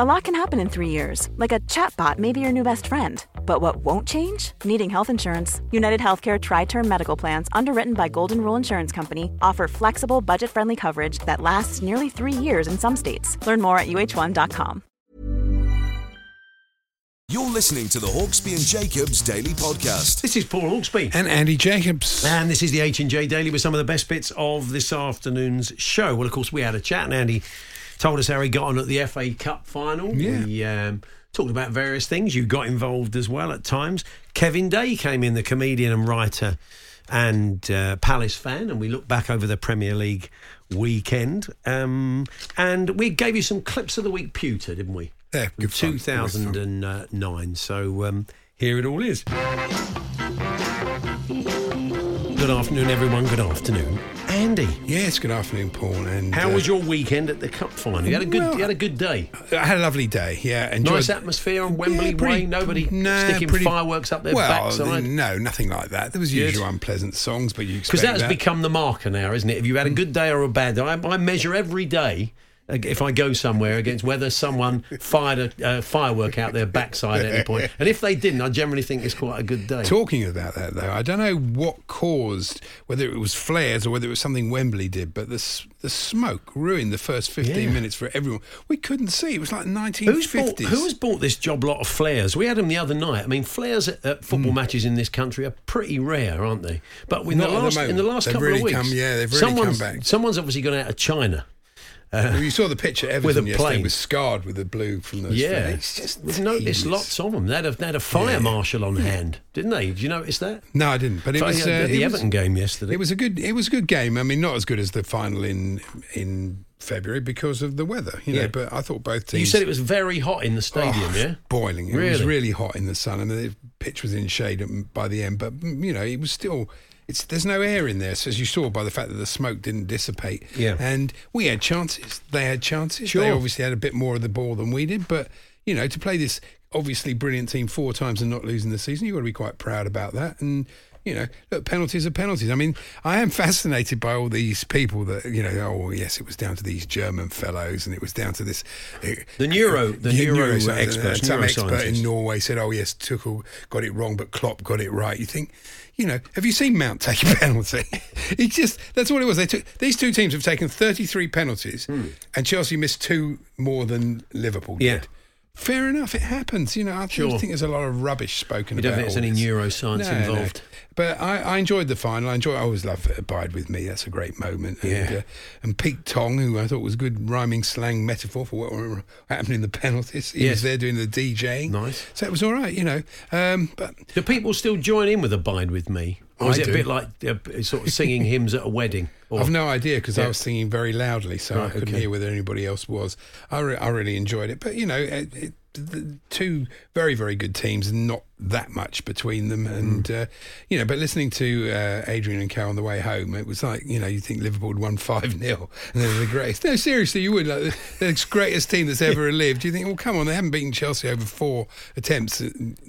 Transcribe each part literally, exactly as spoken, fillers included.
A lot can happen in three years, like a chatbot may be your new best friend. But what won't change? Needing health insurance. United Healthcare Tri-Term Medical Plans, underwritten by Golden Rule Insurance Company, offer flexible, budget-friendly coverage that lasts nearly three years in some states. Learn more at U H one dot com. You're listening to the Hawksby and Jacobs Daily Podcast. This is Paul Hawksby. And Andy Jacobs. And this is the H and J Daily with some of the best bits of this afternoon's show. Well, of course, we had a chat, and Andy told us how he got on at the F A Cup final. Yeah. We um, talked about various things. You got involved as well at times. Kevin Day came in, the comedian and writer and uh, Palace fan, and we looked back over the Premier League weekend. Um, and we gave you some clips of the week pewter, didn't we? Yeah, good fun. two thousand nine. So um, here it all is. Good afternoon, everyone. Good afternoon, Andy. Yes, good afternoon, Paul. And how uh, was your weekend at the Cup final? You had a good, well, you had a good day. I had a lovely day. Yeah, enjoyed. Nice atmosphere on Wembley. Yeah, pretty, Way. Nobody nah, sticking pretty, fireworks up their well, backside. No, nothing like that. There was usual good. Unpleasant songs, but you expect because that's that. Become the marker now, isn't it? If you had a good day or a bad day, I, I measure every day. If I go somewhere against whether someone fired a uh, firework out their backside at any point. And if they didn't, I generally think it's quite a good day. Talking about that, though, I don't know what caused, whether it was flares or whether it was something Wembley did, but the, the smoke ruined the first fifteen yeah. minutes for everyone. We couldn't see. It was like nineteen fifties. Who's bought, who's bought this job lot of flares? We had them the other night. I mean, flares at, at football mm. matches in this country are pretty rare, aren't they? But in the last, the in the last couple really of weeks, come, yeah, they've really come back. Someone's obviously gone out of China. Uh, well, you saw the picture Everton yesterday plane. Was scarred with the blue from those yeah, it's just I've noticed lots of them. They had a, they had a fire yeah. marshal on yeah. hand, didn't they? Did you notice that? No, I didn't. But it so was uh, the, the it Everton was, game yesterday. It was a good. It was a good game. I mean, not as good as the final in in February because of the weather, you know. Yeah. But I thought both teams. You said it was very hot in the stadium, oh, yeah, boiling. It really? was really hot in the sun, and the pitch was in shade by the end. But you know, it was still. It's, there's no air in there, so as you saw by the fact that the smoke didn't dissipate. Yeah. And we had chances. They had chances. Sure. They obviously had a bit more of the ball than we did. But, you know, to play this obviously brilliant team four times and not losing the season, you've got to be quite proud about that. And, you know, look, penalties are penalties. I mean, I am fascinated by all these people that, you know, oh, yes, it was down to these German fellows and it was down to this. Uh, the neuro, the yeah, neuro expert. Some expert in Norway said, oh, yes, Tuchel got it wrong, but Klopp got it right. You think, you know, have you seen Mount take a penalty? He just, that's what it was. They took, these two teams have taken thirty-three penalties mm. and Chelsea missed two more than Liverpool did. Yeah. Fair enough, it happens. You know, I sure. think there's a lot of rubbish spoken about. You don't about think there's any neuroscience no, involved. No. But I, I enjoyed the final. I enjoy. I always love Abide With Me. That's a great moment. Yeah. And, uh, and Pete Tong, who I thought was a good rhyming slang metaphor for what happened in the penalties. He yes. was there doing the DJing. Nice. So it was all right, you know. Um, but do people still join in with Abide With Me? Or is I it do. a bit like uh, sort of singing hymns at a wedding? Or? I've no idea because yeah. I was singing very loudly, so right, I couldn't okay. hear whether anybody else was. I, re- I really enjoyed it. But, you know, it, it, the two very, very good teams, not that much between them. And, mm. uh, you know, but listening to uh, Adrian and Cal on the way home, it was like, you know, you think Liverpool had won five nil and they were the greatest. No, seriously, you would. Like, the, the greatest team that's ever lived. You think, well, come on, they haven't beaten Chelsea over four attempts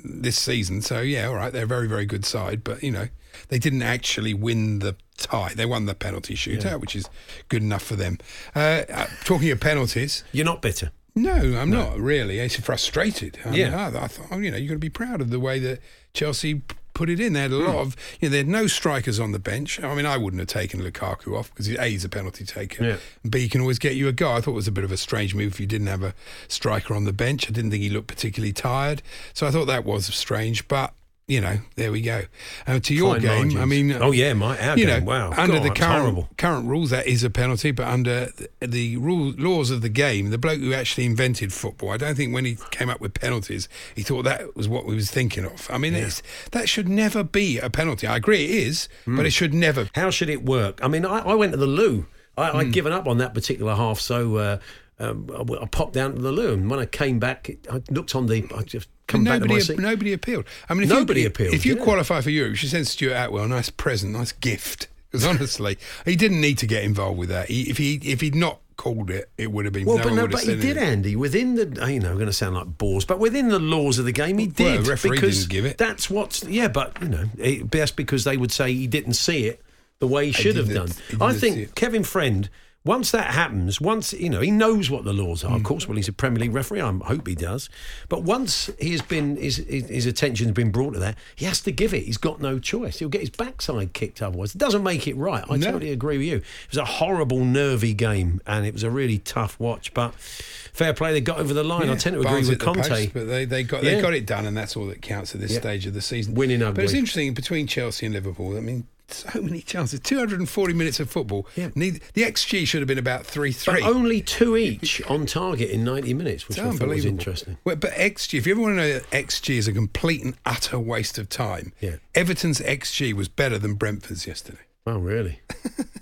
this season. So, yeah, all right, they're a very, very good side. But, you know, they didn't actually win the tie. They won the penalty shootout, yeah. which is good enough for them. Uh, uh, talking of penalties. You're not bitter. No, I'm no. not, really. It's frustrated. I yeah. mean, I, I thought, oh, you know, you've got to be proud of the way that Chelsea put it in. They had a lot mm. of, you know, they had no strikers on the bench. I mean, I wouldn't have taken Lukaku off because A, he's a penalty taker. Yeah. B, he can always get you a goal. I thought it was a bit of a strange move if you didn't have a striker on the bench. I didn't think he looked particularly tired. So I thought that was strange, but you know, there we go. Uh, to your Fine game, margins. I mean... Oh, yeah, my, our you game, know, wow. Under God, the current, current rules, that is a penalty, but under the, the rule, laws of the game, the bloke who actually invented football, I don't think when he came up with penalties, he thought that was what we was thinking of. I mean, yeah. it's, that should never be a penalty. I agree it is, mm. but it should never. How should it work? I mean, I, I went to the loo. I, mm. I'd given up on that particular half, so... Uh, um, I, I popped down to the loo, and when I came back, I looked on the. I just come back to my seat. Nobody appealed. I mean, if nobody you, appealed. If you yeah. qualify for Europe, you should send Stuart Atwell a nice present, nice gift. Because honestly, he didn't need to get involved with that. He, if he if he'd not called it, it would have been. Well, no but no, but he did, it. Andy. Within the, oh, you know, I'm going to sound like bores, but within the laws of the game, he did. Well, the referee didn't give it. That's what's. Yeah, but you know, it, that's because they would say he didn't see it the way he should have done. I think Kevin Friend. Once that happens, once, you know, he knows what the laws are, of course. Well, he's a Premier League referee. I hope he does. But once he has been, his, his, his attention has been brought to that, he has to give it. He's got no choice. He'll get his backside kicked otherwise. It doesn't make it right. I no. totally agree with you. It was a horrible, nervy game, and it was a really tough watch. But fair play, they got over the line. Yeah, I tend to agree with Conte. Post, but they, they, got, yeah. they got it done, and that's all that counts at this yeah. stage of the season. Winning ugly. But it's interesting, between Chelsea and Liverpool, I mean, so many chances. two hundred forty minutes of football. Yeah. The X G should have been about three three. But only two each on target in ninety minutes, which I thought was interesting. Well, but X G, if you ever want to know that X G is a complete and utter waste of time, yeah. Everton's X G was better than Brentford's yesterday. Oh, really?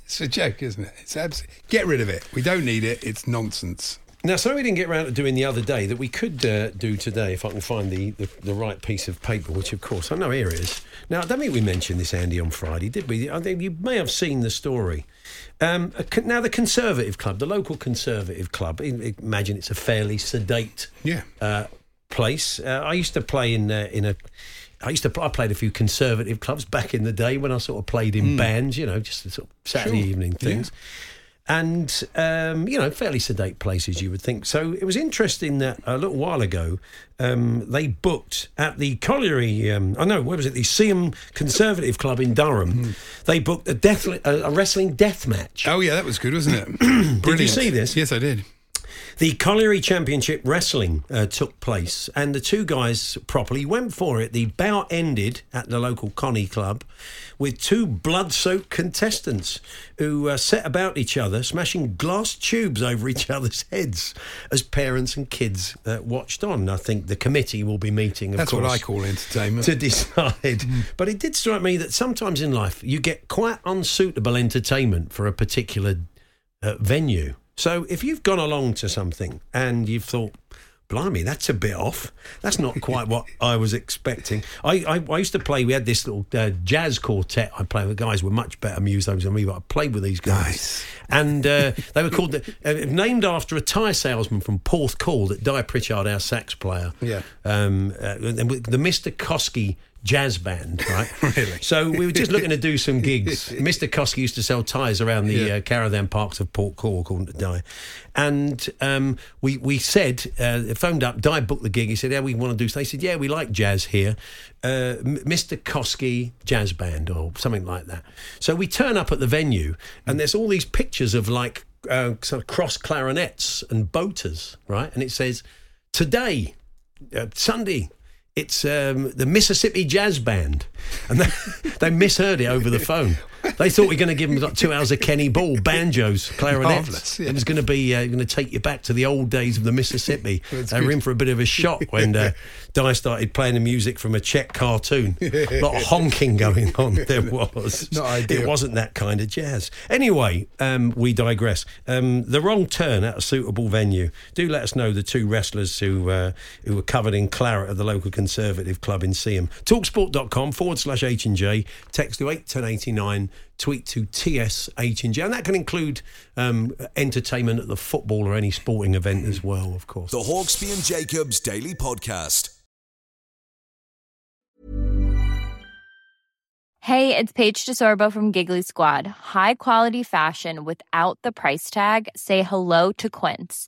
It's a joke, isn't it? It's abs- Get rid of it. We don't need it. It's nonsense. Now, something we didn't get around to doing the other day that we could uh, do today, if I can find the, the, the right piece of paper, which, of course, I know here it is. Now, I don't think we mentioned this, Andy, on Friday, did we? I think you may have seen the story. Um, now, the Conservative Club, the local Conservative Club, imagine it's a fairly sedate yeah. uh, place. Uh, I used to play in uh, in a... I used to. I played a few Conservative clubs back in the day when I sort of played in mm. bands, you know, just sort of Saturday sure. evening things. Yeah. And, um, you know, fairly sedate places, you would think. So it was interesting that a little while ago, um, they booked at the Colliery, um, I know, where was it? The Seaham Conservative Club in Durham. Mm. They booked a, death, a wrestling death match. Oh, yeah, that was good, wasn't it? Brilliant. Did you see this? Yes, I did. The Colliery Championship Wrestling uh, took place, and the two guys properly went for it. The bout ended at the local Connie Club with two blood-soaked contestants who uh, set about each other, smashing glass tubes over each other's heads as parents and kids uh, watched on. I think the committee will be meeting, of That's course. That's what I call entertainment. To decide. Mm. But it did strike me that sometimes in life you get quite unsuitable entertainment for a particular uh, venue. So if you've gone along to something and you've thought, blimey, that's a bit off. That's not quite what I was expecting. I, I, I used to play, we had this little uh, jazz quartet I played with. Guys were much better musos than me, but I played with these guys. Nice. And uh, they were called, the, uh, named after a tie salesman from Porthcawl, that Di Pritchard, our sax player. Yeah. Um, uh, the Mister Kosky jazz band, right? Really? So we were just looking to do some gigs. Mister Kosky used to sell ties around the yeah. uh, caravan parks of Porthcawl, according to Di. And um, we we said, uh, phoned up, Di booked the gig. He said, yeah, we want to do something. They said, yeah, we like jazz here. Uh, Mister Kosky jazz band or something like that. So we turn up at the venue and there's all these pictures of like uh, sort of cross clarinets and boaters, right? And it says, today, uh, Sunday, it's um, the Mississippi Jazz Band. And they, they misheard it over the phone. They thought we were going to give them like two hours of Kenny Ball, banjos, clarinets. Yeah. It was going to be uh, going to take you back to the old days of the Mississippi. That's they were good. In for a bit of a shock when uh, Di started playing the music from a Czech cartoon. A lot of honking going on there was. Not ideal. It wasn't that kind of jazz. Anyway, um, we digress. Um, the wrong turn at a suitable venue. Do let us know the two wrestlers who uh, who were covered in claret at the local Conservative Club in Seaham. Talksport.com forward slash H and J. Text to eight one oh eight nine. Tweet to T S H and J. And that can include um, entertainment at the football or any sporting event as well, of course. The Hawksby and Jacobs Daily Podcast. Hey, it's Paige DeSorbo from Giggly Squad. High quality fashion without the price tag. Say hello to Quince.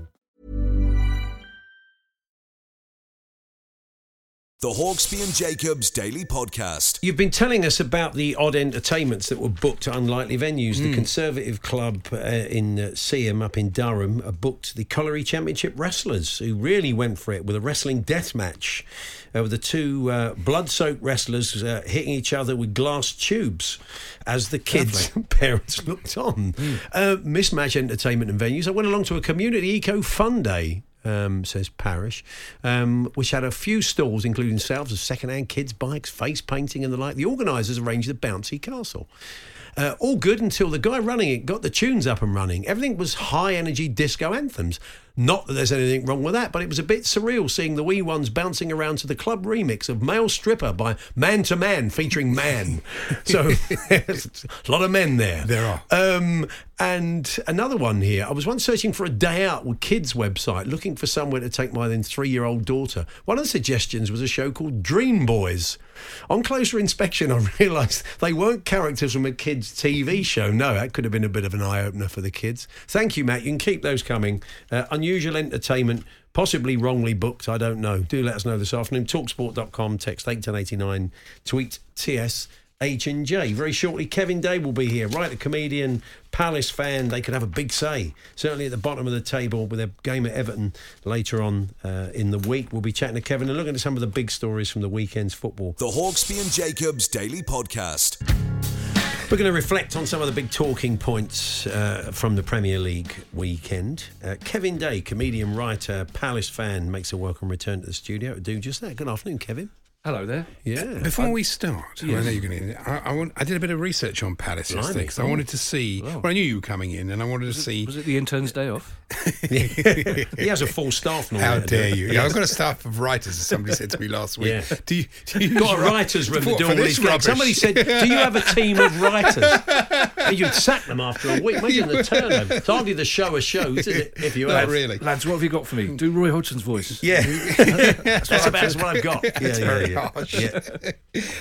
The Hawksby and Jacobs Daily Podcast. You've been telling us about the odd entertainments that were booked at unlikely venues. Mm. The Conservative Club uh, in uh, Seaham up in Durham uh, booked the Colliery Championship Wrestlers, who really went for it with a wrestling death match uh, with the two uh, blood-soaked wrestlers uh, hitting each other with glass tubes as the kids and parents looked on. Mm. Uh, mismatch entertainment and venues. I went along to a community eco-fun day. Um, says Parish, um, which had a few stalls, including sales of second-hand kids' bikes, face painting and the like. The organisers arranged the bouncy castle. Uh, all good until the guy running it got the tunes up and running. Everything was high-energy disco anthems. Not that there's anything wrong with that, but it was a bit surreal seeing the wee ones bouncing around to the club remix of Male Stripper by Man to Man featuring Man. So there's a lot of men there. There are. Um, and another one here. I was once searching for a day out with kids' website, looking for somewhere to take my then three-year-old daughter. One of the suggestions was a show called Dream Boys. On closer inspection, I realised they weren't characters from a kids' T V show. No, that could have been a bit of an eye-opener for the kids. Thank you, Matt. You can keep those coming. Uh, Unusual entertainment, possibly wrongly booked, I don't know. Do let us know this afternoon. Talksport dot com, text eight one oh eight nine, tweet T S H and J. Very shortly, Kevin Day will be here. Right, the comedian, Palace fan, they could have a big say. Certainly at the bottom of the table with their game at Everton later on uh, in the week. We'll be chatting to Kevin and looking at some of the big stories from the weekend's football. The Hawksby and Jacobs Daily Podcast. We're going to reflect on some of the big talking points uh, from the Premier League weekend. Uh, Kevin Day, comedian, writer, Palace fan, makes a welcome return to the studio to do just that. Good afternoon, Kevin. Hello there. Yeah. Before I, we start, yes. I know you're going to. I, I, want, I did a bit of research on Palace yesterday because I wanted to see. Well, I knew you were coming in, and I wanted to was see. It, was it the intern's day off? He has a full staff now. How dare you? Yeah, I've got a staff of writers. As somebody said to me last week, yeah. do you do you got a writers room to do all these things? Somebody said, do you have a team of writers? And you'd sack them after a week. Imagine the turnover. It's hardly the show of shows, is it? If you have, really, lads, what have you got for me? Do Roy Hodgson's voice. Yeah, that's what, that's what I've got. Yeah, yeah. Yeah.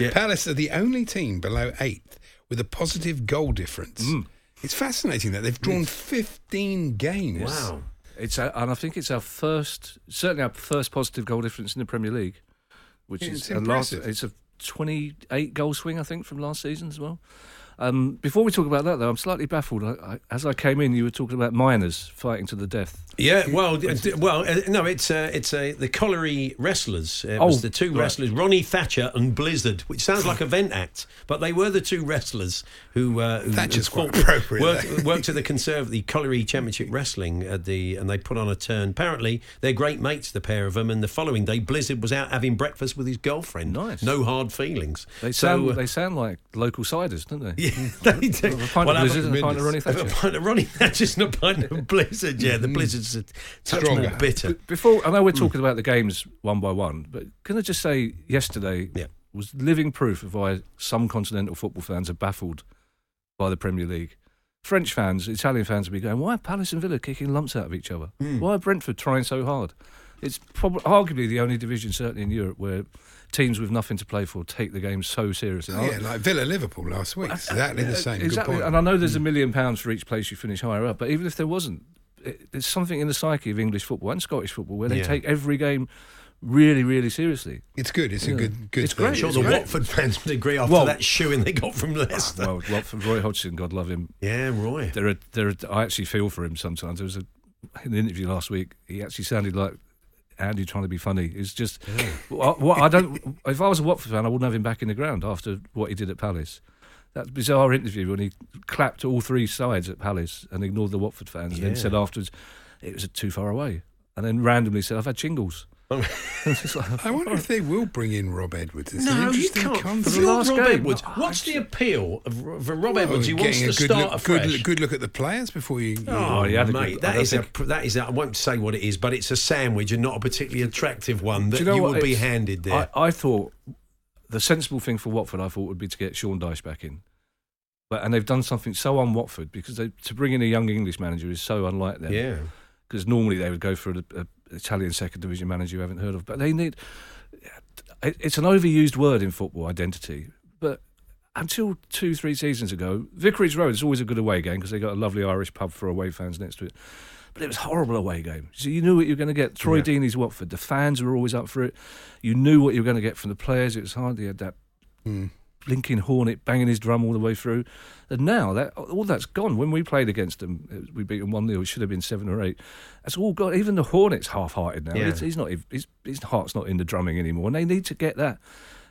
Yeah. Palace are the only team below eighth with a positive goal difference. Mm. It's fascinating that they've drawn fifteen games. Wow! It's our, and I think it's our first, certainly our first positive goal difference in the Premier League, which it's is impressive. A last, it's a twenty-eight goal swing, I think, from last season as well. Um, before we talk about that, though, I'm slightly baffled. I, I, as I came in, you were talking about miners fighting to the death. Yeah, well, well, uh, no, it's uh, it's uh, the Colliery Wrestlers. It oh, was the two wrestlers, right. Ronnie Thatcher and Blizzard, which sounds like a vent act, but they were the two wrestlers who... Uh, who Thatcher's who fought, quite appropriate. Worked, worked at the Conservative the Colliery Championship Wrestling, at the, and they put on a turn. Apparently, they're great mates, the pair of them, and the following day, Blizzard was out having breakfast with his girlfriend. Nice. No hard feelings. They sound, so, uh, they sound like local ciders, don't they? Yeah. They do. A pint well, of Blizzard and a pint of Ronnie Thatcher. A pint of Ronnie Thatcher's and a pint of Blizzard, yeah. The Blizzard's a touch more bitter. Before, I know we're talking mm. about the games one by one, but can I just say yesterday yeah. was living proof of why some continental football fans are baffled by the Premier League. French fans, Italian fans will be going, why are Palace and Villa kicking lumps out of each other? Mm. Why are Brentford trying so hard? It's probably arguably the only division, certainly in Europe, where teams with nothing to play for take the game so seriously. Yeah, like Villa Liverpool last week. Exactly the same. Exactly. Good point. And I know there's a million pounds for each place you finish higher up, but even if there wasn't, it, there's something in the psyche of English football and Scottish football where they yeah. take every game really, really seriously. It's good. It's yeah. a good, good. It's great. I'm sure it's the great. Watford fans would agree after well, that shoeing they got from Leicester. Well, Watford, Roy Hodgson, God love him. Yeah, Roy. There are, there are, I actually feel for him sometimes. There was a, in the interview last week, he actually sounded like Andy trying to be funny. It's just yeah. what, what I don't. If I was a Watford fan, I wouldn't have him back in the ground after what he did at Palace. That bizarre interview when he clapped all three sides at Palace and ignored the Watford fans, yeah. and then said afterwards it was too far away, and then randomly said, "I've had shingles." I wonder if they will bring in Rob Edwards. It's no, you can't. For the last Rob game, Edwards. No, what's the appeal of, of Rob well, Edwards? He wants to start look, afresh. Good, good look at the players before you. you oh, yeah, mate, that is, think... a, that is a. I won't say what it is, but it's a sandwich and not a particularly attractive one that you, know you will be handed there. I, I thought the sensible thing for Watford, I thought, would be to get Sean Dyche back in, but and they've done something so un Watford because they, to bring in a young English manager is so unlike them. Yeah, because normally they would go for a. a Italian second division manager you haven't heard of, but they need. It's an overused word in football, identity. But until two, three seasons ago, Vicarage Road is always a good away game because they got a lovely Irish pub for away fans next to it. But it was a horrible away game. So you knew what you were going to get. Troy yeah. Deeney's Watford. The fans were always up for it. You knew what you were going to get from the players. It was hard. They had that mm. blinking hornet banging his drum all the way through. And now that all that's gone. When we played against them, we beat them one nil. It should have been seven or eight. That's all gone. Even the Hornet's half-hearted now. Yeah. He's not. He's, his heart's not in the drumming anymore. And they need to get that.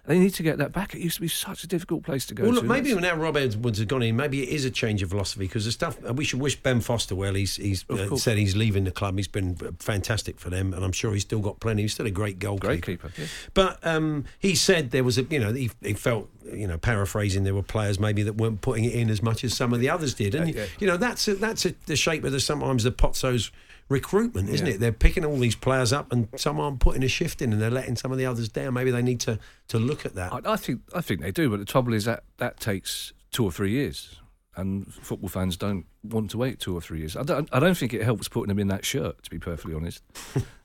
They need to get that back. It used to be such a difficult place to go well, to. Well, look, maybe now Rob Edwards has gone in, maybe it is a change of philosophy because the stuff... We should wish Ben Foster well. He's, he's uh, said he's leaving the club. He's been fantastic for them, and I'm sure he's still got plenty. He's still a great goalkeeper. Great keeper, yeah. But um, he said there was a... You know, he, he felt, you know, paraphrasing, there were players maybe that weren't putting it in as much as some of the others did. And, yeah, yeah. you know, that's a, that's a, the shape of the sometimes the Pozzo's recruitment, isn't yeah. it? They're picking all these players up and some aren't putting a shift in and they're letting some of the others down. Maybe they need to, to look at that. I, I think I think they do, but the trouble is that that takes two or three years and football fans don't want to wait two or three years. I don't, I don't think it helps putting them in that shirt, to be perfectly honest.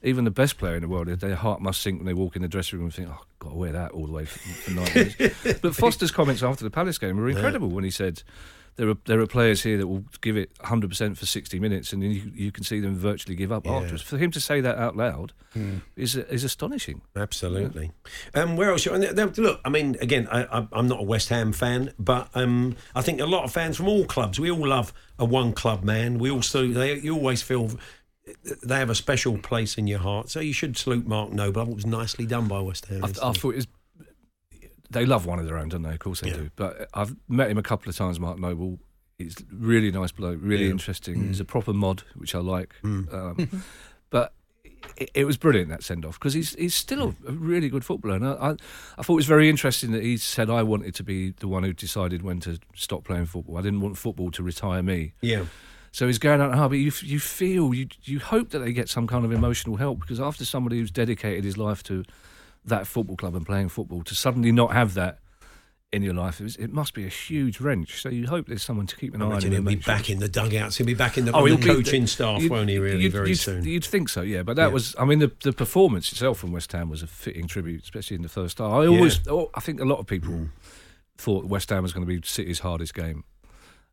Even the best player in the world, their heart must sink when they walk in the dressing room and think, oh, I've got to wear that all the way for, for nine years. But Foster's comments after the Palace game were incredible yeah. when he said... There are there are players here that will give it one hundred percent for sixty minutes, and you you can see them virtually give up yeah. afterwards. For him to say that out loud mm. is is astonishing. Absolutely. Yeah. Um, where else? Look, I mean, again, I, I'm not a West Ham fan, but um, I think a lot of fans from all clubs, we all love a one club man. We all salute, they you always feel. They have a special place in your heart, so you should salute Mark Noble. I thought it was nicely done by West Ham. I, I thought it was. They love one of their own, don't they? Of course they yeah. do. But I've met him a couple of times, Mark Noble. He's really nice bloke, really yeah. interesting. Mm. He's a proper mod, which I like. Mm. Um, but it, it was brilliant, that send-off, because he's he's still mm. a really good footballer. And I, I, I thought it was very interesting that he said, I wanted to be the one who decided when to stop playing football. I didn't want football to retire me. Yeah. So he's going out and hard, but you, you feel, you, you hope that they get some kind of emotional help, because after somebody who's dedicated his life to... that football club and playing football, to suddenly not have that in your life, it, was, it must be a huge wrench. So you hope there's someone to keep an I eye on him. He'll be back in the dugouts, he'll be back in the, oh, the coaching the, staff, won't he, really, you'd, very you'd, soon? You'd think so, yeah. But that yeah. was, I mean, the, the performance itself from West Ham was a fitting tribute, especially in the first half. I always, yeah. oh, I think a lot of people mm. thought West Ham was going to be City's hardest game.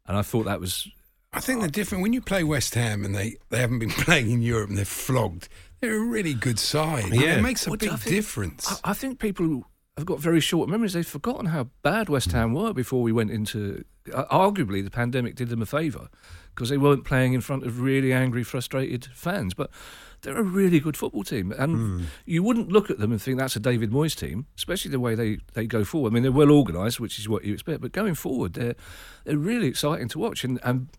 And I thought that was... I think they're different. When you play West Ham and they, they haven't been playing in Europe and they're flogged, they're a really good side. Yeah. It makes a well, big I think, difference. I, I think people have got very short memories. They've forgotten how bad West Ham were before we went into... Uh, arguably, the pandemic did them a favour because they weren't playing in front of really angry, frustrated fans. But they're a really good football team. And mm. you wouldn't look at them and think that's a David Moyes team, especially the way they, they go forward. I mean, they're well organised, which is what you expect. But going forward, they're, they're really exciting to watch. And... and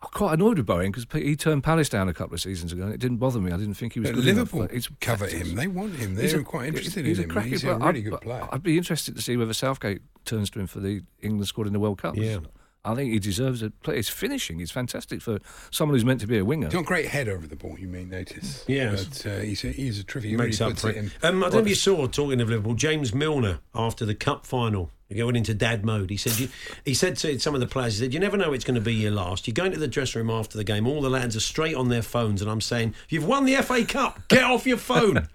I'm quite annoyed with Bowen because he turned Palace down a couple of seasons ago and it didn't bother me. I didn't think he was but good Liverpool enough. Liverpool cover him. They want him. They're quite interested in him. He's a really good player. I'd be interested to see whether Southgate turns to him for the England squad in the World Cup. Yeah. I think he deserves a play. His finishing is fantastic for someone who's meant to be a winger. He's got a great head over the ball, you may notice. Yeah. But uh, he's, a, he's a terrific... He makes really up for it. In. Um, I don't know if you saw, talking of Liverpool, James Milner after the Cup final. He went into dad mode. He said you, he said to some of the players, he said, you never know it's going to be your last. You go into the dressing room after the game, all the lads are straight on their phones, and I'm saying, you've won the F A Cup, get off your phone.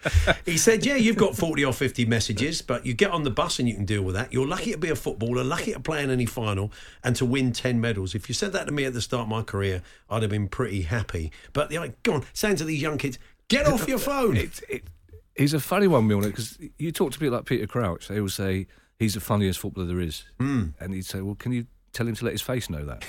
He said, yeah, you've got forty or fifty messages, but you get on the bus and you can deal with that. You're lucky to be a footballer, lucky to play in any final, and to win ten medals. If you said that to me at the start of my career, I'd have been pretty happy. But they're like, go on, saying to these young kids, get off your phone. It, it, he's a funny one, Milner, because you talk to people like Peter Crouch, they will say, he's the funniest footballer there is. Mm. And he'd say, well, can you tell him to let his face know that?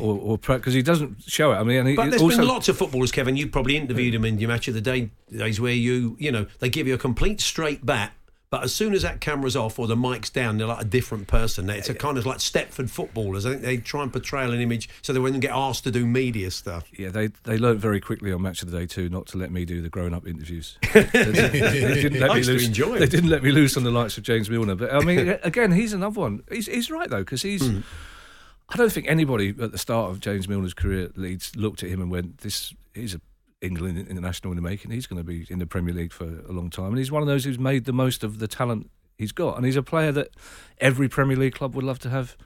or Because or, he doesn't show it. I mean, and he, But there's also, been lots of footballers, Kevin. You probably interviewed him in your match of the day, days where you, you know, they give you a complete straight bat, But as soon as that camera's off or the mic's down, they're like a different person. It's a kind of like Stepford footballers. I think they try and portray an image so they wouldn't get asked to do media stuff. Yeah, they they learned very quickly on Match of the Day too not to let me do the grown-up interviews. they, they didn't let I me used loose. To enjoy they it. didn't let me loose on the likes of James Milner. But I mean, again, he's another one. He's he's right though because he's. Mm. I don't think anybody at the start of James Milner's career at Leeds looked at him and went, "This is a." England international in the making. He's going to be in the Premier League for a long time, and he's one of those who's made the most of the talent he's got, and he's a player that every Premier League club would love to have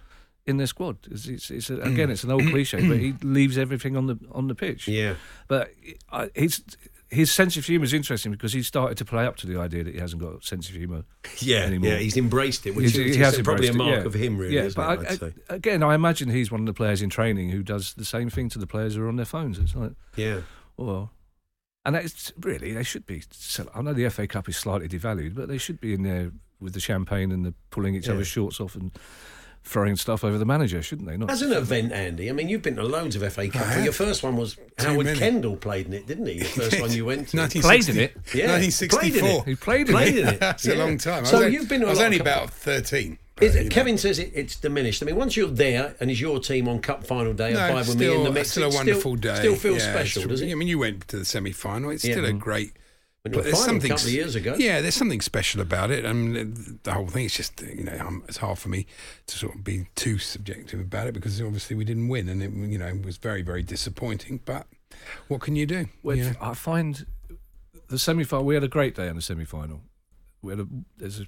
in their squad. It's, it's, it's a, again, it's an old cliche, but he leaves everything on the on the pitch. Yeah, but I, his his sense of humour is interesting because he started to play up to the idea that he hasn't got a sense of humour. Yeah, anymore. yeah, he's embraced it, which he's, is he has probably a mark it, yeah. of him, really. Yeah, isn't but it, I, I'd I, again, I imagine he's one of the players in training who does the same thing to the players who are on their phones. It's like, yeah. Well, and that's really, they should be. I know the F A Cup is slightly devalued, but they should be in there with the champagne and the pulling each yeah. other's shorts off and throwing stuff over the manager, shouldn't they? Not As an event, Andy, I mean, you've been to loads of F A Cup. Your first one was Too Howard many. Kendall played in it, didn't he? The first one you went to. Played in it? Yeah. nineteen sixty-four. He played in it. Played in it. That's yeah. a long time. I so was, you've been to I was only about thirteen. Is it, Kevin says it, it's diminished. I mean, once you're there and it's your team on Cup Final Day, no, it's still, in the mix, it's still a wonderful still, day. Still feels yeah, special, doesn't it? I mean, you went to the semi-final. It's yeah. still a great. But there's final, something a couple of years ago. Yeah, there's something special about it. I mean, the whole thing. It's just you know, it's hard for me to sort of be too subjective about it because obviously we didn't win, and it you know was very very disappointing. But what can you do? Well, you know? I find the semi-final. We had a great day in the semi-final. We had a there's a.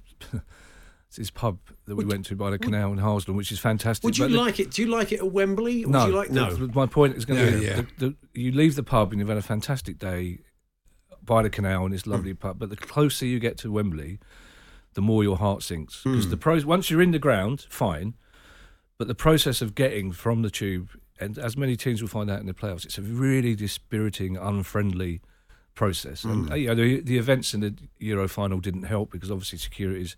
It's this pub that we would, went to by the canal would, in Harsden, which is fantastic. Would you but like the, it? Do you like it at Wembley? Or no. Would you like, no. The, my point is going to yeah, be yeah. The, the, you leave the pub and you've had a fantastic day by the canal in this lovely mm. pub, but the closer you get to Wembley, the more your heart sinks. Because mm. the pro- once you're in the ground, fine, but the process of getting from the tube, and as many teams will find out in the playoffs, it's a really dispiriting, unfriendly process. Mm. And you know, the, the events in the Euro final didn't help because obviously security's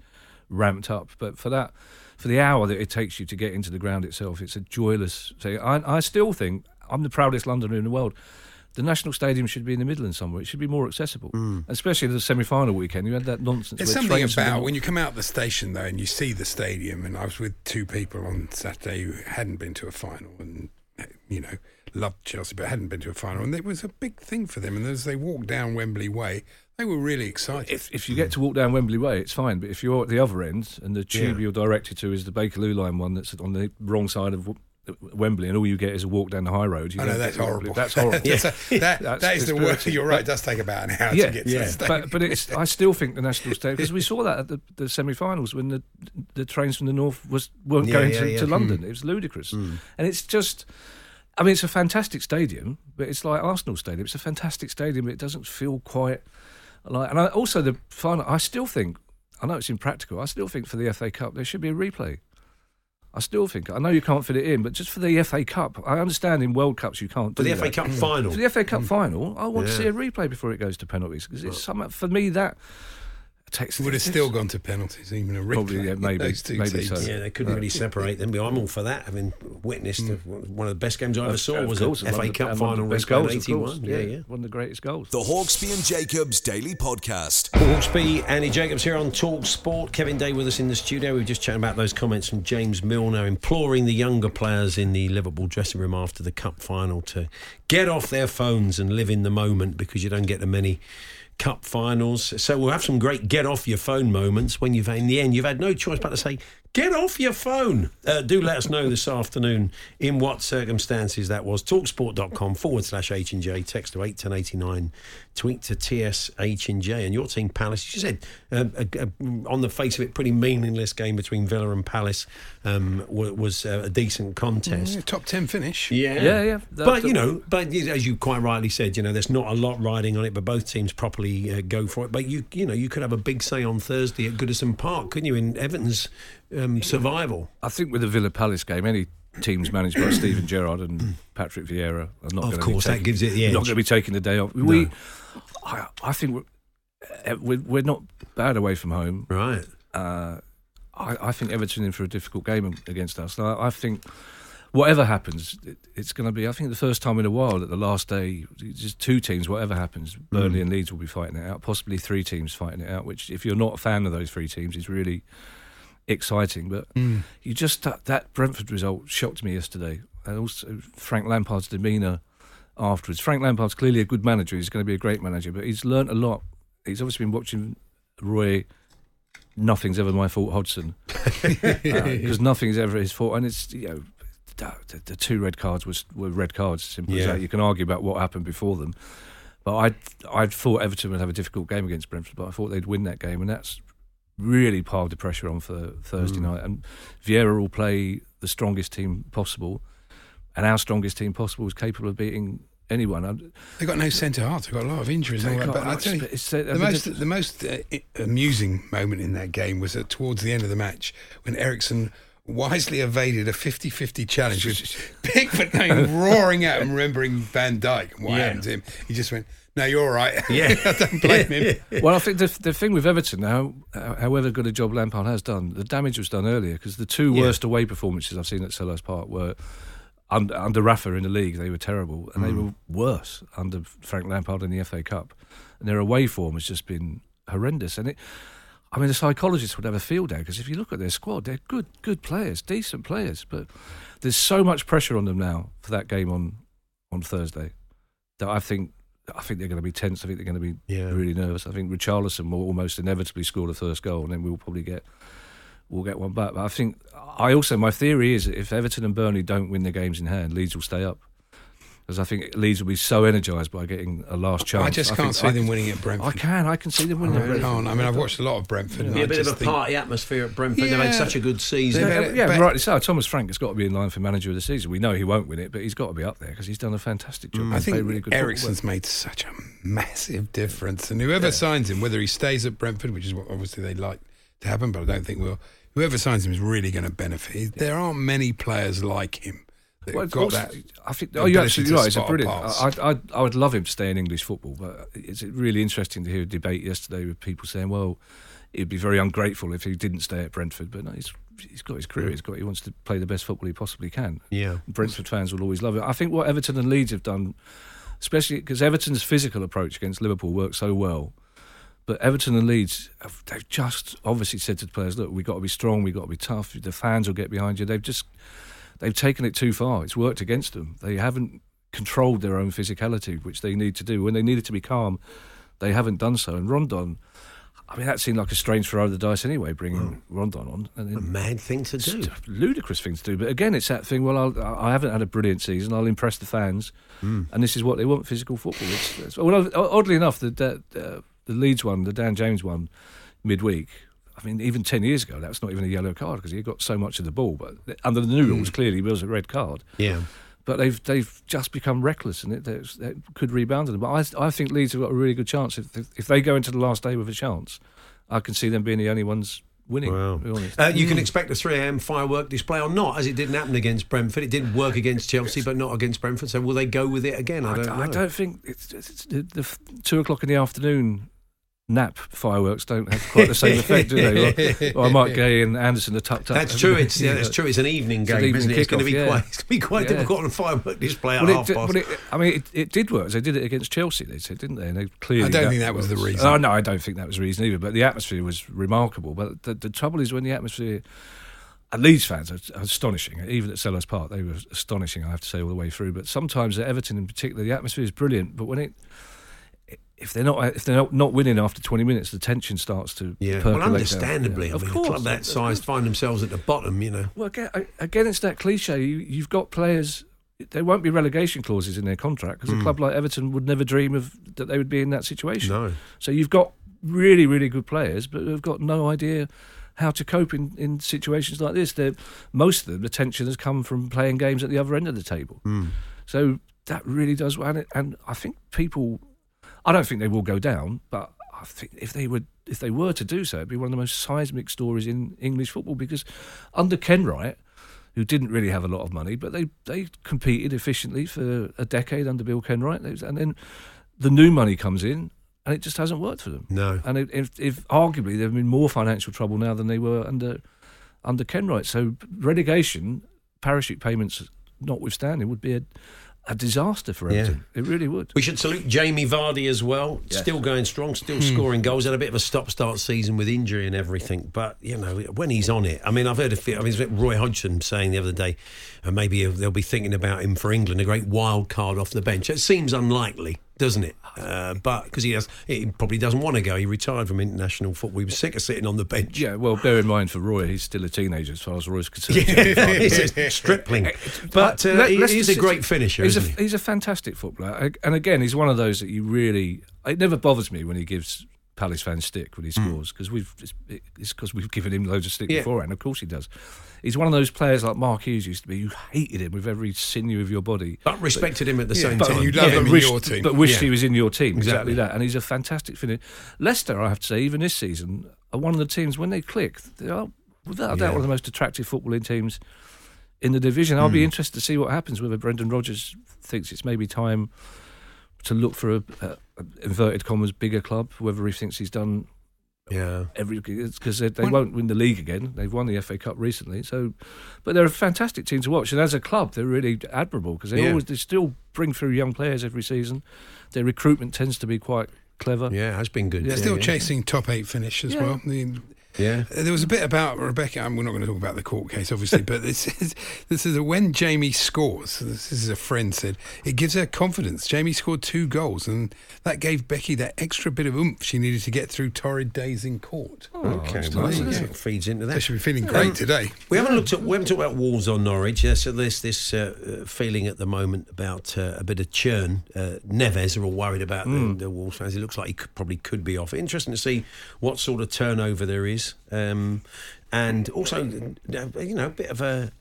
ramped up, but for that, for the hour that it takes you to get into the ground itself, it's a joyless thing. I, I still think I'm the proudest Londoner in the world. The National Stadium should be in the Midlands somewhere. It should be more accessible, mm. especially the semi-final weekend. You had that nonsense. There's something about when you come out of the station though, and you see the stadium. And I was with two people on Saturday who hadn't been to a final, and you know, loved Chelsea but hadn't been to a final, and it was a big thing for them. And as they walked down Wembley Way. They were really excited. If, if you get to walk down Wembley Way, it's fine. But if you're at the other end and the tube yeah. you're directed to is the Bakerloo line one that's on the wrong side of Wembley and all you get is a walk down the high road. You I know, that's horrible. That's horrible. that's a, that, that's that is the worst. You're right. But, it does take about an hour yeah, to get to yeah. the stadium. But, but it's, I still think the National Stadium, because we saw that at the, the semi-finals when the the trains from the north was, weren't yeah, going yeah, to, yeah. to London. Mm. It was ludicrous. Mm. And it's just... I mean, it's a fantastic stadium, but it's like Arsenal Stadium. It's a fantastic stadium, but it doesn't feel quite... Like, and I, also the final, I still think, I know it's impractical, I still think for the F A Cup there should be a replay. I still think, I know you can't fit it in, but just for the F A Cup, I understand in World Cups you can't do that. For the F A Cup final? For the F A Cup final, I want yeah. to see a replay before it goes to penalties, because it's some, for me that... It would have still gone to penalties, even a replay. Probably, yeah, maybe. Those two maybe so. Yeah, they couldn't right. really separate them. But I'm all for that. Having witnessed mm. one of the best games I ever of, saw of was the F A Cup final in eighty-one. Yeah, yeah, one of the greatest goals. The Hawksby and Jacobs Daily Podcast. Hawksby, Andy Jacobs here on Talk Sport. Kevin Day with us in the studio. We were just chatting about those comments from James Milner imploring the younger players in the Liverpool dressing room after the Cup final to get off their phones and live in the moment because you don't get the many Cup finals. So we'll have some great get off your phone moments when you've, in the end, you've had no choice but to say, get off your phone. Uh, do let us know this afternoon in what circumstances that was. Talksport.com forward slash H and J. Text to eight one oh eight nine. Tweet to T S H and J. And your team, Palace, you said, uh, a, a, on the face of it, pretty meaningless game between Villa and Palace um, was uh, a decent contest. Yeah, top ten finish. Yeah. Yeah, yeah. But, you know, but as you quite rightly said, you know, there's not a lot riding on it, but both teams properly uh, go for it. But, you you know, you could have a big say on Thursday at Goodison Park, couldn't you, in Everton's... Um, survival. I think with the Villa Palace game, any teams managed by Steven Gerrard and Patrick Vieira are not. Of course, taking, that gives it the edge. Not going to be taking the day off. No. We, I, I think we're we're not bad away from home, right? Uh, I, I think Everton in for a difficult game against us. I, I think. whatever happens, it, it's going to be, I think, the first time in a while that the last day, just two teams, whatever happens, Burnley mm. and Leeds will be fighting it out, possibly three teams fighting it out, which, if you're not a fan of those three teams, is really exciting. But mm. you just, that, that Brentford result shocked me yesterday. And also Frank Lampard's demeanour afterwards. Frank Lampard's clearly a good manager. He's going to be a great manager, but he's learnt a lot. He's obviously been watching Roy, nothing's ever my fault, Hodgson. Because uh, nothing's ever his fault. And it's, you know, the, the two red cards was, were red cards, simple yeah. as that. You can argue about what happened before them. But I I thought Everton would have a difficult game against Brentford, but I thought they'd win that game, and that's really piled the pressure on for Thursday mm. night. And Vieira will play the strongest team possible, and our strongest team possible was capable of beating anyone. They've got no centre half. They've got a lot of injuries. They got, but I tell you, the most, the most uh, amusing moment in that game was that towards the end of the match when Eriksson wisely evaded a fifty-fifty challenge, which Pickford came roaring out and remembering Van Dijk and what yeah. happened to him. He just went, no, you're all right. Yeah. I don't blame yeah. him. Well, I think the, the thing with Everton now, however good a job Lampard has done, the damage was done earlier, because the two yeah. worst away performances I've seen at Selhurst Park were Under, under Rafa in the league, they were terrible, and mm. they were worse under Frank Lampard in the F A Cup. And their away form has just been horrendous. And it, I mean, the psychologists would have a field day, because if you look at their squad, they're good, good players, decent players. But there's so much pressure on them now for that game on, on Thursday that I think I think they're going to be tense. I think they're going to be yeah. really nervous. I think Richarlison will almost inevitably score the first goal, and then we'll probably get. We'll get one back. But I think, I also, my theory is that if Everton and Burnley don't win their games in hand, Leeds will stay up. Because I think Leeds will be so energised by getting a last chance. I just I can't see I, them winning at Brentford. I can, I can see them winning I really at Brentford. Can't. I mean, I've watched a lot of Brentford. Yeah. It'll be a bit of a party think... atmosphere at Brentford. Yeah. They've had such a good season. Yeah, yeah, yeah, rightly so. Thomas Frank has got to be in line for manager of the season. We know he won't win it, but he's got to be up there because he's done a fantastic job. Mm. I think really Eriksson's made such a massive difference. And whoever yeah. signs him, whether he stays at Brentford, which is what obviously they like to happen, but I don't think we'll... Whoever signs him is really going to benefit. There aren't many players like him that well, have got also, that. I think. Oh, you're absolutely right. It's a brilliant. I, I, I would love him to stay in English football, but it's really interesting to hear a debate yesterday with people saying, "Well, he'd be very ungrateful if he didn't stay at Brentford." But no, he's he's got his career. He's got. He wants to play the best football he possibly can. Yeah. Brentford fans will always love it. I think what Everton and Leeds have done, especially because Everton's physical approach against Liverpool worked so well. But Everton and Leeds, they've just obviously said to the players, look, we've got to be strong, we've got to be tough, the fans will get behind you. They've just, they've taken it too far. It's worked against them. They haven't controlled their own physicality, which they need to do. When they needed to be calm, they haven't done so. And Rondon, I mean, that seemed like a strange throw of the dice anyway, bringing well, Rondon on. And then, a mad thing to do. It's a ludicrous thing to do. But again, it's that thing, well, I'll, I haven't had a brilliant season, I'll impress the fans, mm. and this is what they want, physical football. It's, it's, well, oddly enough, the... the, the The Leeds one, the Dan James one, midweek. I mean, even ten years ago, that's not even a yellow card because he got so much of the ball. But under the new mm. rules, clearly, it was a red card. Yeah. But they've they've just become reckless, and it, it could rebound to them. But I I think Leeds have got a really good chance if if they go into the last day with a chance. I can see them being the only ones winning. Wow. Uh, you mm. can expect a three a.m. firework display or not, as it didn't happen against Brentford. It didn't work against Chelsea, but not against Brentford. So will they go with it again? I don't. I, know. I don't think it's, it's the, the two o'clock in the afternoon. Nap fireworks don't have quite the same effect, do they? Or, or Mark Gay and Anderson are tucked up. That's true. It's yeah, that's true. It's an evening game, an evening isn't it? It's going to be yeah. quite, it's going to be quite yeah. difficult on a firework display well, at half past. Well, I mean, it, it did work. They did it against Chelsea. They said, didn't they? And they clearly. I don't think that was the reason. Oh no, I don't think that was the reason either. But the atmosphere was remarkable. But the, the trouble is when the atmosphere. And Leeds fans are astonishing. Even at Selhurst Park, they were astonishing. I have to say all the way through. But sometimes at Everton, in particular, the atmosphere is brilliant. But when it If they're not, if they're not winning after twenty minutes, the tension starts to. Yeah, well, understandably, yeah. I mean, of course, a club that size find themselves at the bottom, you know. Well, again, again it's that cliche. You, you've got players. There won't be relegation clauses in their contract because mm. a club like Everton would never dream of that they would be in that situation. No. So you've got really, really good players, but they've got no idea how to cope in, in situations like this. They're, most of them, the tension has come from playing games at the other end of the table. Mm. So that really does. And, it, and I think people. I don't think they will go down, but I think if they were if they were to do so, it'd be one of the most seismic stories in English football because under Ken Wright, who didn't really have a lot of money, but they, they competed efficiently for a decade under Bill Kenwright, and then the new money comes in and it just hasn't worked for them. No, and it, if, if arguably they've been more financial trouble now than they were under under Kenwright, so relegation, parachute payments notwithstanding, would be a, a disaster for Everton. Yeah. It really would. We should salute Jamie Vardy as well. Yeah. Still going strong, still scoring goals. Had a bit of a stop-start season with injury and everything, but you know when he's on it. I mean, I've heard a few. I mean, Roy Hodgson saying the other day, and maybe they'll be thinking about him for England, a great wild card off the bench. It seems unlikely, doesn't it? Uh, but because he has, he probably doesn't want to go. He retired from international football. He was sick of sitting on the bench. Yeah, well, bear in mind for Roy, he's still a teenager as far as Roy's concerned. Yeah, he's a stripling. But uh, he, he's a great finisher, he's isn't a, he? He's a fantastic footballer. And again, he's one of those that you really... It never bothers me when he gives Palace fans stick when he scores, because mm. we've it's because we've given him loads of stick yeah. beforehand. Of course he does. He's one of those players like Mark Hughes used to be. You hated him with every sinew of your body, but respected but, him at the yeah, same but, time. You love yeah, him in wished, your team, but wished yeah. he was in your team. Exactly. exactly that. And he's a fantastic finisher. Leicester, I have to say, even this season, are one of the teams when they click, they are without doubt yeah. one of the most attractive footballing teams in the division. I'll mm. be interested to see what happens, whether Brendan Rodgers thinks it's maybe time to look for a, a inverted commas bigger club, whether he thinks he's done yeah every because they, they well, won't win the league again. They've won the F A Cup recently, so but they're a fantastic team to watch, and as a club they're really admirable because they yeah. always they still bring through young players every season. Their recruitment tends to be quite clever. Yeah, it has been good. Yeah, they're still yeah, chasing yeah. top eight finish as yeah. well. The, Yeah, there was a bit about Rebecca. I mean, we're not going to talk about the court case, obviously, but this is this is a, when Jamie scores. This is a friend said it gives her confidence. Jamie scored two goals, and that gave Becky that extra bit of oomph she needed to get through torrid days in court. Oh, okay, well, nice. That's what feeds into that. They should be feeling great um, today. We haven't looked at we haven't talked about Wolves or Norwich. Yeah, so there's this uh, feeling at the moment about uh, a bit of churn. Uh, Neves are all worried about mm. the, the Wolves fans. It looks like he could, probably could be off. Interesting to see what sort of turnover there is. Um, and also, you know, a bit of a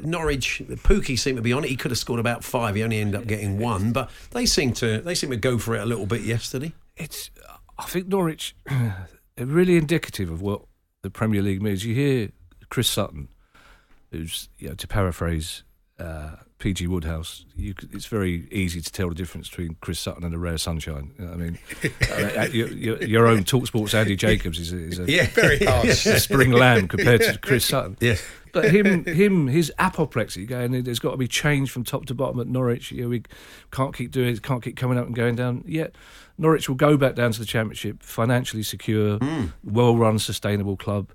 Norwich. Pookie seemed to be on it. He could have scored about five. He only ended up getting one. But they seem to they seem to go for it a little bit yesterday. It's I think Norwich are really indicative of what the Premier League means. You hear Chris Sutton, who's you know to paraphrase uh, P G Woodhouse. You, it's very easy to tell the difference between Chris Sutton and a rare sunshine. You know I mean, uh, your, your, your own Talksport's Andy Jacobs is a, is a yeah, very harsh spring lamb compared yeah. to Chris Sutton. Yeah. But him, him, his apoplexy going. There's got to be change from top to bottom at Norwich. You know, we can't keep doing it. Can't keep coming up and going down. Yet Norwich will go back down to the Championship, financially secure, mm. well-run, sustainable club.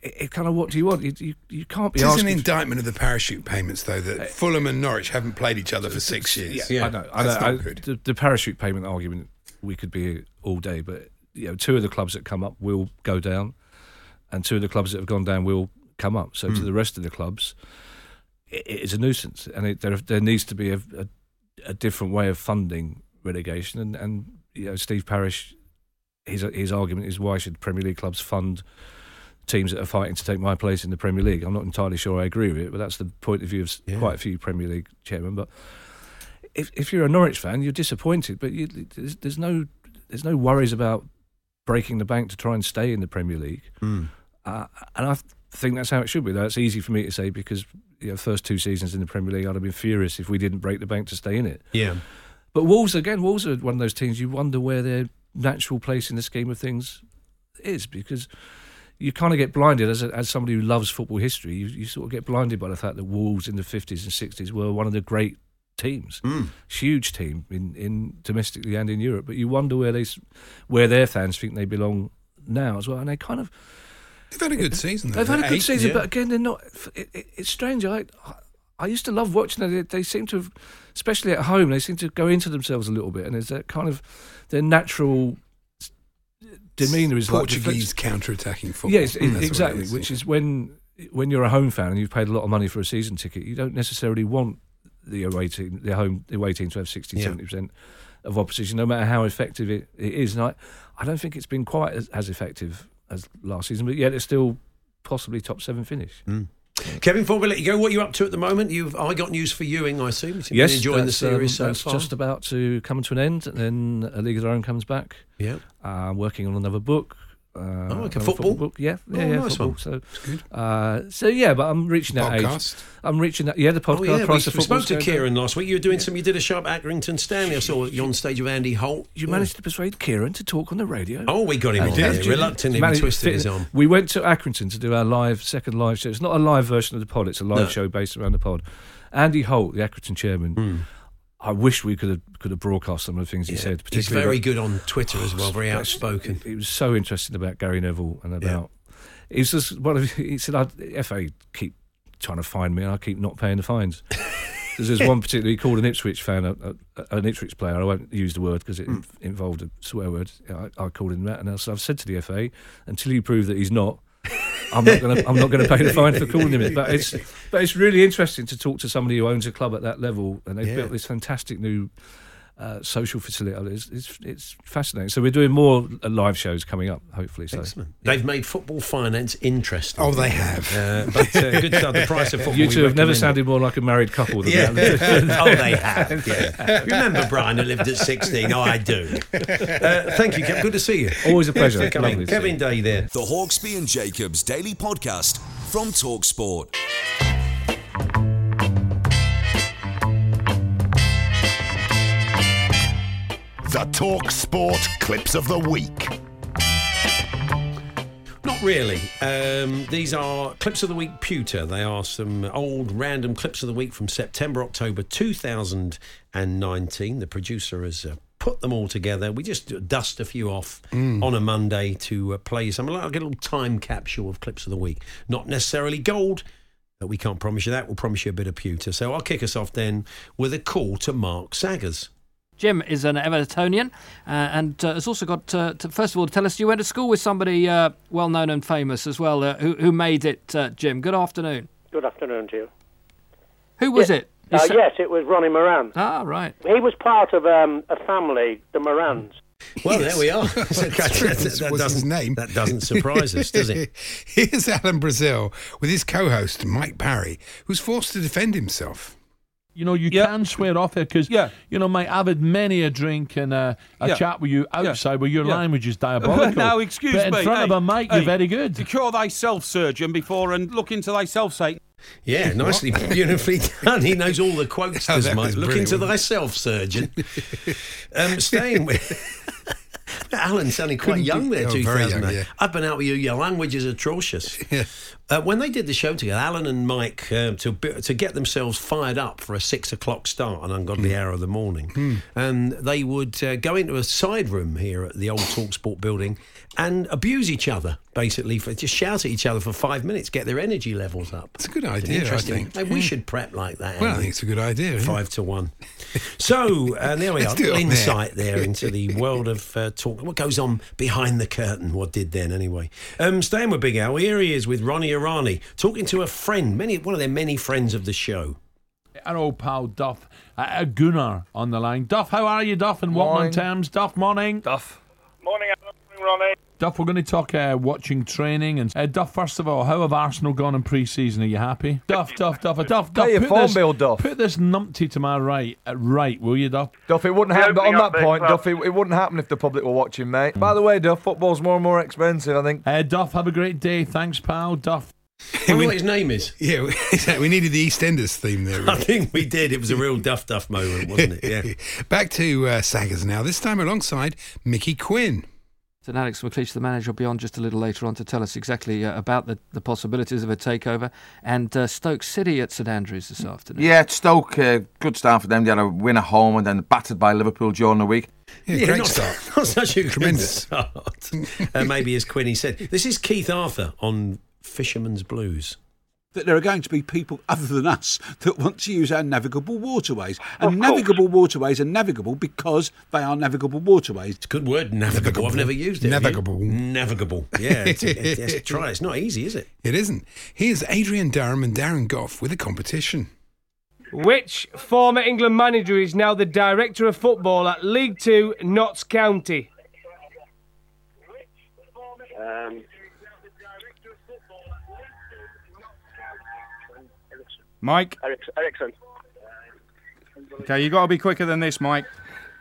It, it kind of what do you want? You you, you can't be. It's an indictment of the parachute payments, though, that uh, Fulham and Norwich haven't played each other for six years. Yeah, yeah. I know. I That's know. Not I, good. The, the parachute payment argument we could be all day, but you know, two of the clubs that come up will go down, and two of the clubs that have gone down will come up. So mm. to the rest of the clubs, it, it is a nuisance, and it, there there needs to be a, a a different way of funding relegation. And and you know, Steve Parish, his his argument is why should Premier League clubs fund teams that are fighting to take my place in the Premier League. I'm not entirely sure I agree with it, but that's the point of view of yeah. quite a few Premier League chairmen. But if if you're a Norwich fan, you're disappointed, but you, there's, there's no there's no worries about breaking the bank to try and stay in the Premier League. Mm. Uh, and I think that's how it should be. Though it's easy for me to say because you know, first two seasons in the Premier League, I'd have been furious if we didn't break the bank to stay in it. Yeah. But Wolves again, Wolves are one of those teams you wonder where their natural place in the scheme of things is because you kind of get blinded as a, as somebody who loves football history. You, you sort of get blinded by the fact that Wolves in the fifties and sixties were one of the great teams, mm. huge team in, in domestically and in Europe. But you wonder where they where their fans think they belong now as well. And they kind of they've had a good it, season. Though. They've had a good Eight, season, yeah. but again, they're not. It, it, it's strange. I I used to love watching them. They, they seem to have, especially at home, they seem to go into themselves a little bit, and there's that kind of their natural demeanour is Portuguese like counter-attacking football. Yes, mm, exactly. Is. Which is when when you're a home fan and you've paid a lot of money for a season ticket, you don't necessarily want the away team, the home the away team, to have sixty, seventy yeah. percent of opposition, no matter how effective it, it is. And I, I don't think it's been quite as, as effective as last season, but yet it's still possibly top seven finish. Mm. Kevin, before we let you go, what are you up to at the moment? You've I got news for Ewing, I assume. You've yes, been enjoying the series um, so that's far. It's just about to come to an end, and then A League of Their Own comes back. Yeah, uh, working on another book. Uh, oh, like a football? football book. Yeah, yeah, oh, yeah nice football. One. So, good. Uh, so yeah, but I'm reaching that podcast. age. I'm reaching that. Yeah, the podcast. Oh, yeah, we, we spoke to Kieran last week. You were doing yeah. some. You did a show up Accrington Stanley. I saw you on stage with Andy Holt. You oh. managed to persuade Kieran to talk on the radio. Oh, we got him. Oh, did. Reluctantly, we twisted his arm. We went to Accrington to do our live second live show. It's not a live version of the pod. It's a live no. show based around the pod. Andy Holt, the Accrington chairman. Mm. I wish we could have could have broadcast some of the things yeah. he said. Particularly, he's very about, good on Twitter as well, very outspoken. He was so interesting about Gary Neville and about. Yeah. It's just one of he said, I, "F A keep trying to fine me, and I keep not paying the fines." There's one particular he called an Ipswich fan, a, a, an Ipswich player. I won't use the word because it mm. involved a swear word. I, I called him that, and I, so I've said to the F A, until you prove that he's not. I'm not going to. I'm not going to pay the fine for calling him it. But it's, but it's really interesting to talk to somebody who owns a club at that level, and they've yeah. built this fantastic new uh, social facility. It's, it's, it's fascinating. So we're doing more live shows coming up, hopefully. So. Excellent. Yeah. They've made football finance interesting. Oh, they have. Uh, but uh, good stuff. The price of football. You two have never sounded more like a married couple than yeah. that. Oh, they have. Yeah. You remember Brian who lived at sixteen? Oh, I do. Uh, thank you, Kevin. Good to see you. Always a pleasure. Kevin, Kevin Day there. The Hawksby and Jacobs Daily Podcast from Talksport. The Talksport Clips of the Week. Not really. Um, these are Clips of the Week Pewter. They are some old random Clips of the Week from September, October two thousand nineteen. The producer has uh, put them all together. We just dust a few off mm. on a Monday to uh, play some. I'll get a little time capsule of Clips of the Week. Not necessarily gold, but we can't promise you that. We'll promise you a bit of pewter. So I'll kick us off then with a call to Mark Saggers. Jim is an Evertonian uh, and uh, has also got, uh, to, first of all, to tell us you went to school with somebody uh, well-known and famous as well uh, who, who made it, uh, Jim. Good afternoon. Good afternoon to you. Who was yeah. it? Uh, sa- yes, it was Ronnie Moran. Ah, right. He was part of um, a family, the Morans. Well, yes. There we are. That was his name. That doesn't surprise us, does it? Here's Alan Brazil with his co-host, Mike Parry, who's forced to defend himself. You know, you yep. can swear off it because, yeah. you know, mate, I've had many a drink and uh, a yeah. chat with you outside yeah. where your yeah. language is diabolical. Now, excuse but in me. in front hey, of a mate, hey, you're very good. Secure thyself, surgeon, before and look into thyself, Satan. Yeah, nicely, beautifully done. He knows all the quotes, does Mike. Look into thyself, surgeon. um, staying with... Alan sounded quite young there, oh, two thousand eight. Yeah. I've been out with you. Your language is atrocious. Yeah. Uh, when they did the show together, Alan and Mike, uh, to to get themselves fired up for a six o'clock start, an ungodly mm. hour of the morning, mm. and they would uh, go into a side room here at the old Talksport building and abuse each other, basically, for, just shout at each other for five minutes, get their energy levels up. It's a good idea, I think. Hey, yeah. We should prep like that. Well, I think it's a good idea. Five it? to one. So, uh, there we are. Insight there. there into the world of uh, talk. What goes on behind the curtain? What did then, anyway? Um, staying with Big Al, here he is with Ronnie Irani, talking to a friend, many one of their many friends of the show. Our old pal Duff, uh, Gunnar on the line. Duff, how are you, Duff? And what in terms? Duff, morning. Duff. Morning, Alan. Ronnie. Duff, we're going to talk uh, watching training and uh, Duff. First of all, how have Arsenal gone in pre-season? Are you happy, Duff? Duff, Duff, Duff. Duff, Duff, put, this, bill, Duff. put this numpty to my right, uh, right, will you, Duff? Duff, it wouldn't happen. But on that point, Duff, it, it wouldn't happen if the public were watching, mate. Mm. By the way, Duff, football's more and more expensive, I think. Uh, Duff, have a great day. Thanks, pal, Duff. I know what his name is. Yeah, we needed the EastEnders theme there. Really. I think we did. It was a real Duff Duff moment, wasn't it? Yeah. Back to uh, Saggers now. This time alongside Mickey Quinn. And Alex McLeish, the manager, will be on just a little later on to tell us exactly uh, about the, the possibilities of a takeover. And uh, Stoke City at St Andrews this afternoon. Yeah, Stoke, uh, good start for them. They had a win at home and then battered by Liverpool during the week. Yeah, yeah, great not, start. Not such a tremendous good start. Uh, maybe as Quinny said. This is Keith Arthur on Fisherman's Blues. That there are going to be people other than us that want to use our navigable waterways. And of navigable course. waterways are navigable because they are navigable waterways. It's a good word, navigable. navigable. I've never used it. Navigable. Navigable. Yeah, it's, it's, it's, it's, try. It's not easy, is it? It isn't. Here's Adrian Durham and Darren Goff with a competition. Which former England manager is now the director of football at League Two, Notts County? Um... Mike? Eriksson. Okay, you got to be quicker than this, Mike.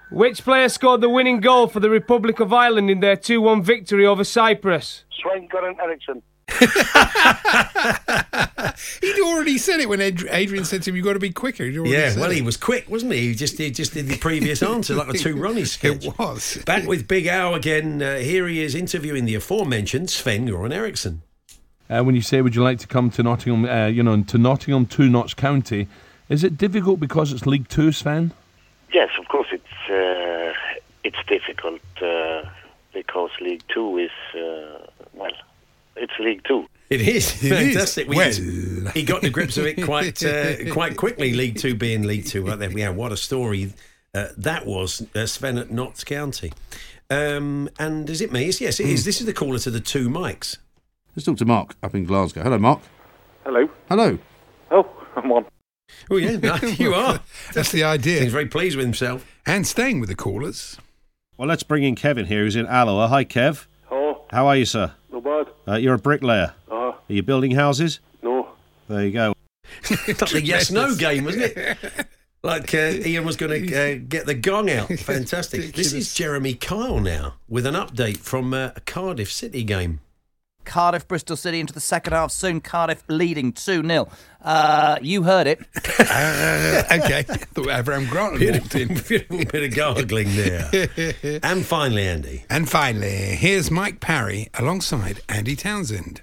Which player scored the winning goal for the Republic of Ireland in their two one victory over Cyprus? Sven Goran Eriksson. He'd already said it when Adrian said to him, "You've got to be quicker." Yeah, well, it. he was quick, wasn't he? He just, he just did the previous answer, like a two-runny sketch. It was. Back with Big Al again. Uh, here he is interviewing the aforementioned Sven Goran Eriksson. Uh, when you say, "Would you like to come to Nottingham?" Uh, you know, to Nottingham, to Notts County. Is it difficult because it's League Two, Sven? Yes, of course it's uh, it's difficult uh, because League Two is uh, well. It's League Two. It is. It Fantastic. Is. We well. He got the grips of it quite uh, quite quickly, League Two being League Two. Right there. Yeah, what a story uh, that was, uh, Sven at Notts County. Um, and is it me? Yes, it is. Mm. This is the caller to the two mics. Let's talk to Mark up in Glasgow. Hello, Mark. Hello. Hello. Oh, I'm on. Oh, yeah, no, you are. That's the idea. He's very pleased with himself. And staying with the callers. Well, let's bring in Kevin here, who's in Alloa. Hi, Kev. Hello. How are you, sir? Not bad. Uh, you're a bricklayer. Uh, are you building houses? No. There you go. That's a yes-no game, wasn't it? Like uh, Ian was going to uh, get the gong out. Fantastic. This is Jeremy Kyle now with an update from uh, a Cardiff City game. Cardiff, Bristol City into the second half. Soon Cardiff leading two nil. Uh, you heard it. uh, okay. I thought Abraham Grant walked in. Beautiful bit of gargling there. And finally, Andy. And finally, here's Mike Parry alongside Andy Townsend.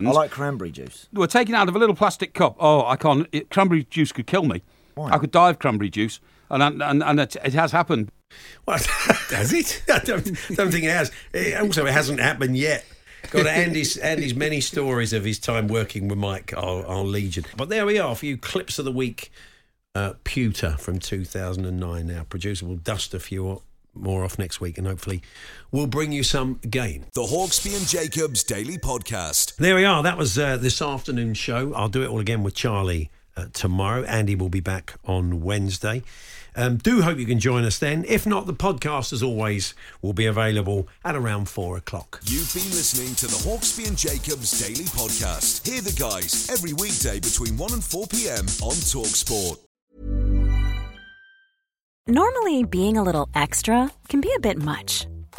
I like cranberry juice. We're taking out of a little plastic cup. Oh, I can't. It, cranberry juice could kill me. Why? I could die of cranberry juice. And and, and it, it has happened. What? Has it? I don't, don't think it has. It, also, it hasn't happened yet. God, Andy's, Andy's many stories of his time working with Mike are, are legion. But there we are, a few clips of the week. Uh, Pewter from two thousand nine now. Producer will dust a few more off next week and hopefully we'll bring you some game. The Hawksby and Jacobs Daily Podcast. There we are. That was uh, this afternoon's show. I'll do it all again with Charlie uh, tomorrow. Andy will be back on Wednesday. Um, do hope you can join us then. If not, the podcast, as always, will be available at around four o'clock. You've been listening to the Hawksby and Jacobs Daily Podcast. Hear the guys every weekday between one and four p.m. on TalkSport. Normally, being a little extra can be a bit much.